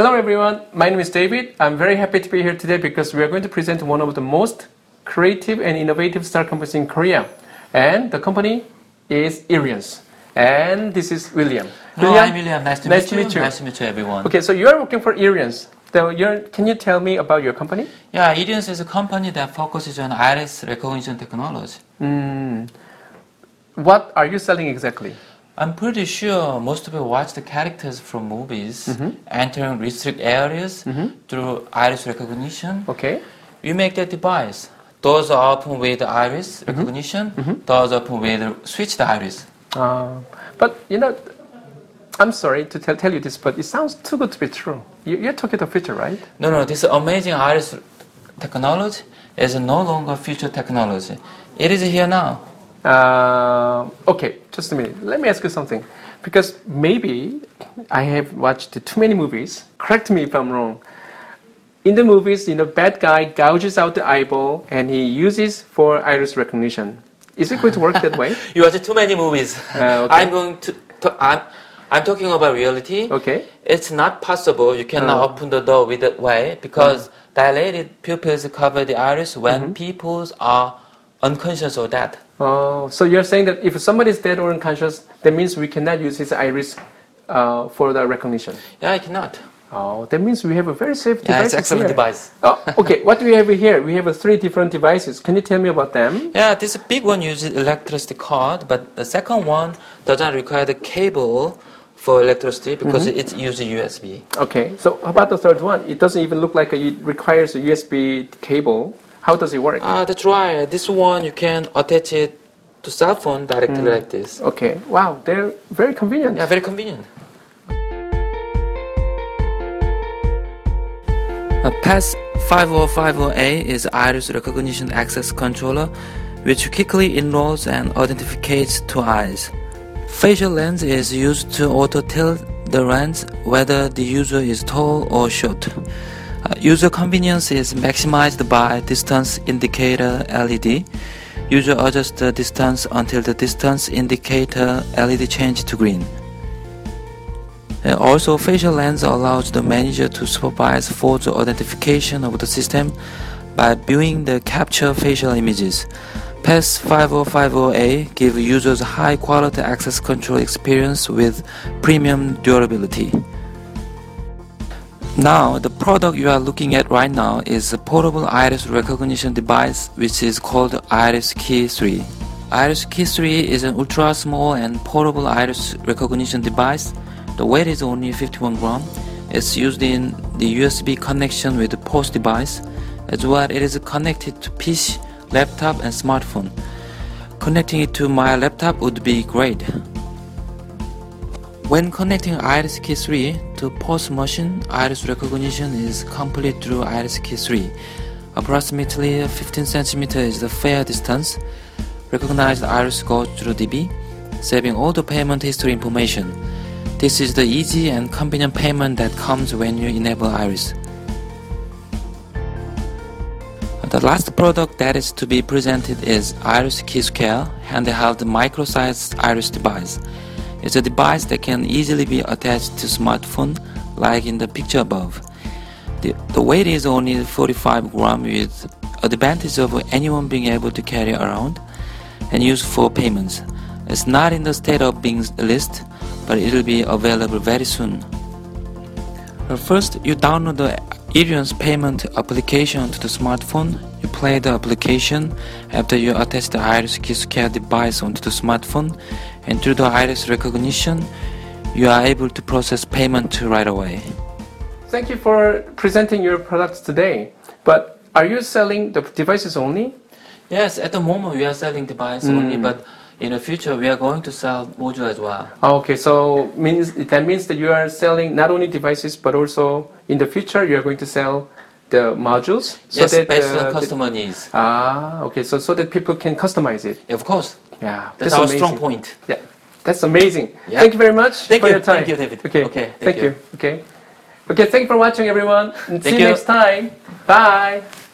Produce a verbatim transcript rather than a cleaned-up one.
Hello everyone, my name is David. I'm very happy to be here today because we are going to present one of the most creative and innovative star companies in Korea. And the company is Irians. And this is William. Hello, William, I'm William. Nice to nice meet you. Meet you. Nice to meet you, everyone. Okay, so you are working for Irians. So you're, can you tell me about your company? Yeah, Irians is a company that focuses on iris recognition technology. Mm. What are you selling exactly? I'm pretty sure most people watch the characters from movies mm-hmm. entering restricted areas mm-hmm. through iris recognition. Okay. We make that device. Doors are open with iris mm-hmm. recognition. Mm-hmm. Doors open with switched iris. Uh, but you know, I'm sorry to tell, tell you this, but it sounds too good to be true. You, you're talking the future, right? No, no. This amazing iris technology is no longer future technology. It is here now. Uh, okay, just a minute. Let me ask you something. Because maybe I have watched too many movies. Correct me if I'm wrong. In the movies, you know, bad guy gouges out the eyeball and he uses for iris recognition. Is it going to work that way? You watch too many movies. Uh, okay. I'm going to... to I'm, I'm talking about reality. Okay. It's not possible. You cannot uh. open the door with that way because uh. dilated pupils cover the iris when mm-hmm. people are unconscious of that. Oh, so you're saying that if somebody is dead or unconscious, that means we cannot use his iris uh, for the recognition? Yeah, I cannot. Oh, that means we have a very safe yeah, device. Yeah, it's an excellent here. device. Oh, okay, what do we have here? We have uh, three different devices. Can you tell me about them? Yeah, this big one uses electricity cord, but the second one doesn't require the cable for electricity because mm-hmm. it uses U S B. Okay, so how about the third one? It doesn't even look like a, it requires a U S B cable. How does it work? Ah, uh, that's right. This one, you can attach it to cell phone directly mm. like this. Okay. Wow, they're very convenient. Yeah, very convenient. Uh, PASS five oh five oh A is iris recognition access controller, which quickly enrolls and identifies two eyes. Facial lens is used to auto-tilt the lens whether the user is tall or short. Uh, user convenience is maximized by distance indicator L E D. User adjusts the distance until the distance indicator L E D changes to green. Uh, also, facial lens allows the manager to supervise photo identification of the system by viewing the captured facial images. PASS five oh five oh A gives users high-quality access control experience with premium durability. Now, the product you are looking at right now is a portable iris recognition device which is called IRIS Key three. IRIS Key three is an ultra-small and portable iris recognition device. The weight is only fifty-one grams. It's used in the U S B connection with the POS device. As well, it is connected to P C, laptop, and smartphone. Connecting it to my laptop would be great. When connecting IRIS Key three to POS machine, iris recognition is complete through IRIS Key three. Approximately fifteen centimeters is the fair distance. Recognized iris goes through D B, saving all the payment history information. This is the easy and convenient payment that comes when you enable iris. The last product that is to be presented is IRIS KEYSCALE, handheld micro-sized iris device. It's a device that can easily be attached to smartphone, like in the picture above. The, the weight is only forty-five grams with advantage of anyone being able to carry around and use for payments. It's not in the state of being list, but it will be available very soon. First, you download the Irians payment application to the smartphone. You play the application after you attach the iris KEYSCALE device onto the smartphone, and through the iris recognition, you are able to process payment right away. Thank you for presenting your products today. But are you selling the devices only? Yes, at the moment we are selling devices mm. only, but in the future we are going to sell module as well. Okay, so means that means that you are selling not only devices, but also in the future you are going to sell the modules, so yes, that based uh, on customer needs. Ah, okay. So so that people can customize it. Yeah, of course. Yeah, that's, that's our amazing. strong point. Yeah, that's amazing. Yeah. Thank you very much thank for you. your time. Thank you, David. Okay. Okay. Thank, thank you. you. Okay. Okay. Thank you for watching, everyone. And thank see you next time. Bye.